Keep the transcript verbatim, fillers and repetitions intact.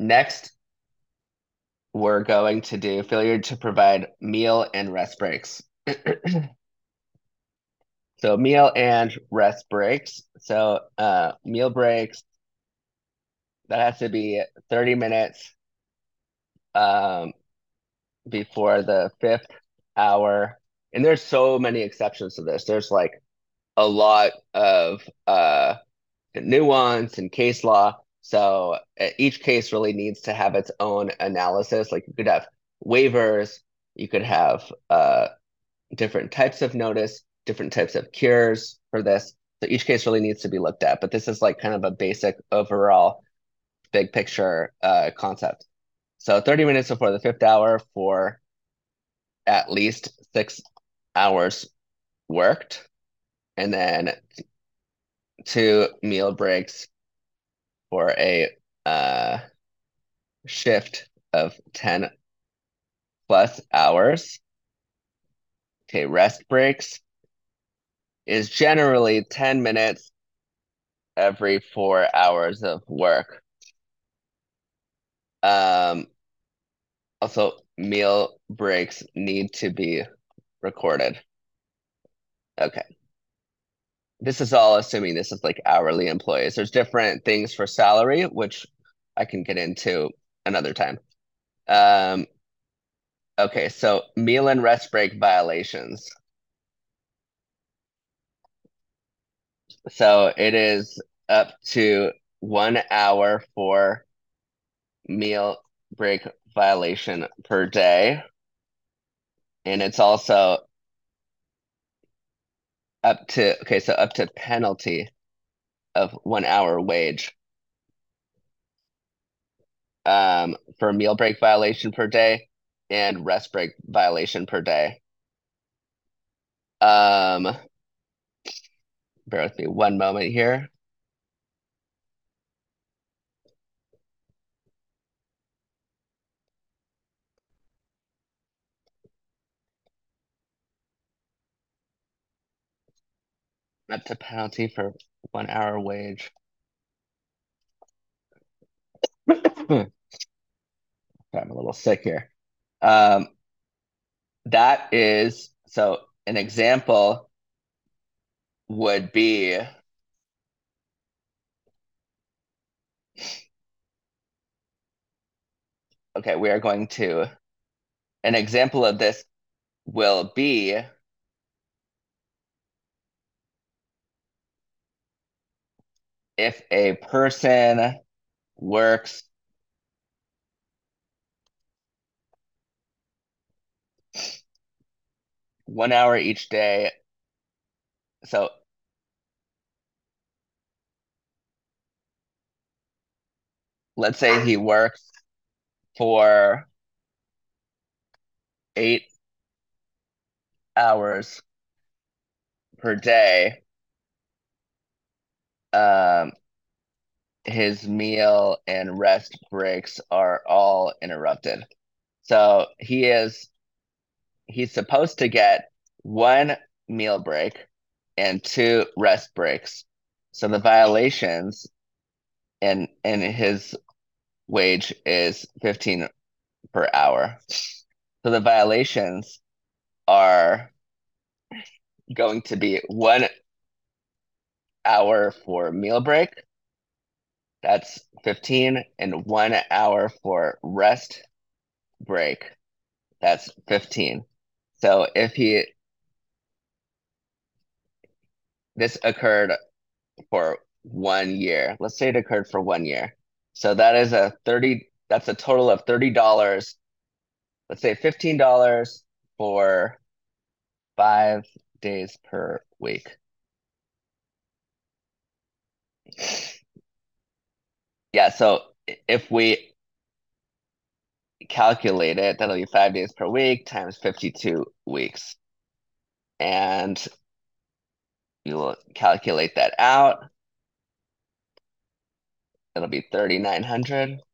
Next, we're going to do failure to provide meal and rest breaks. So meal and rest breaks. So uh, meal breaks, that has to be thirty minutes um, before the fifth hour. And there's so many exceptions to this. There's like a lot of uh, nuance and case law. So each case really needs to have its own analysis. Like you could have waivers, you could have uh, different types of notice, different types of cures for this. So each case really needs to be looked at, but this is like kind of a basic overall big picture uh, concept. So thirty minutes before the fifth hour for at least six hours worked, and then two meal breaks for a uh, shift of ten plus hours. Okay, rest breaks is generally ten minutes every four hours of work. Um, also, meal breaks need to be recorded. Okay. This is all assuming this is like hourly employees. There's different things for salary, which I can get into another time. Um, okay, so meal and rest break violations. So it is up to one hour for meal break violation per day. And it's also up to, okay, so up to penalty of one hour wage um, for meal break violation per day and rest break violation per day. Um, bear with me one moment here. Up to penalty for one hour wage. I'm a little sick here. Um, that is, so an example would be okay, we are going to, an example of this will be if a person works one hour each day, so let's say he works for eight hours per day. Um, his meal and rest breaks are all interrupted. So he is, he's supposed to get one meal break and two rest breaks. So the violations and, and his wage is fifteen per hour. So the violations are going to be one hour for meal break, that's fifteen, and one hour for rest break, that's fifteen. So if he, this occurred for one year, let's say it occurred for one year. So that is a thirty, that's a total of thirty dollars, let's say fifteen dollars for five days per week. Yeah, so if we calculate it, that'll be five days per week times fifty-two weeks. And you will calculate that out. It'll be three thousand nine hundred.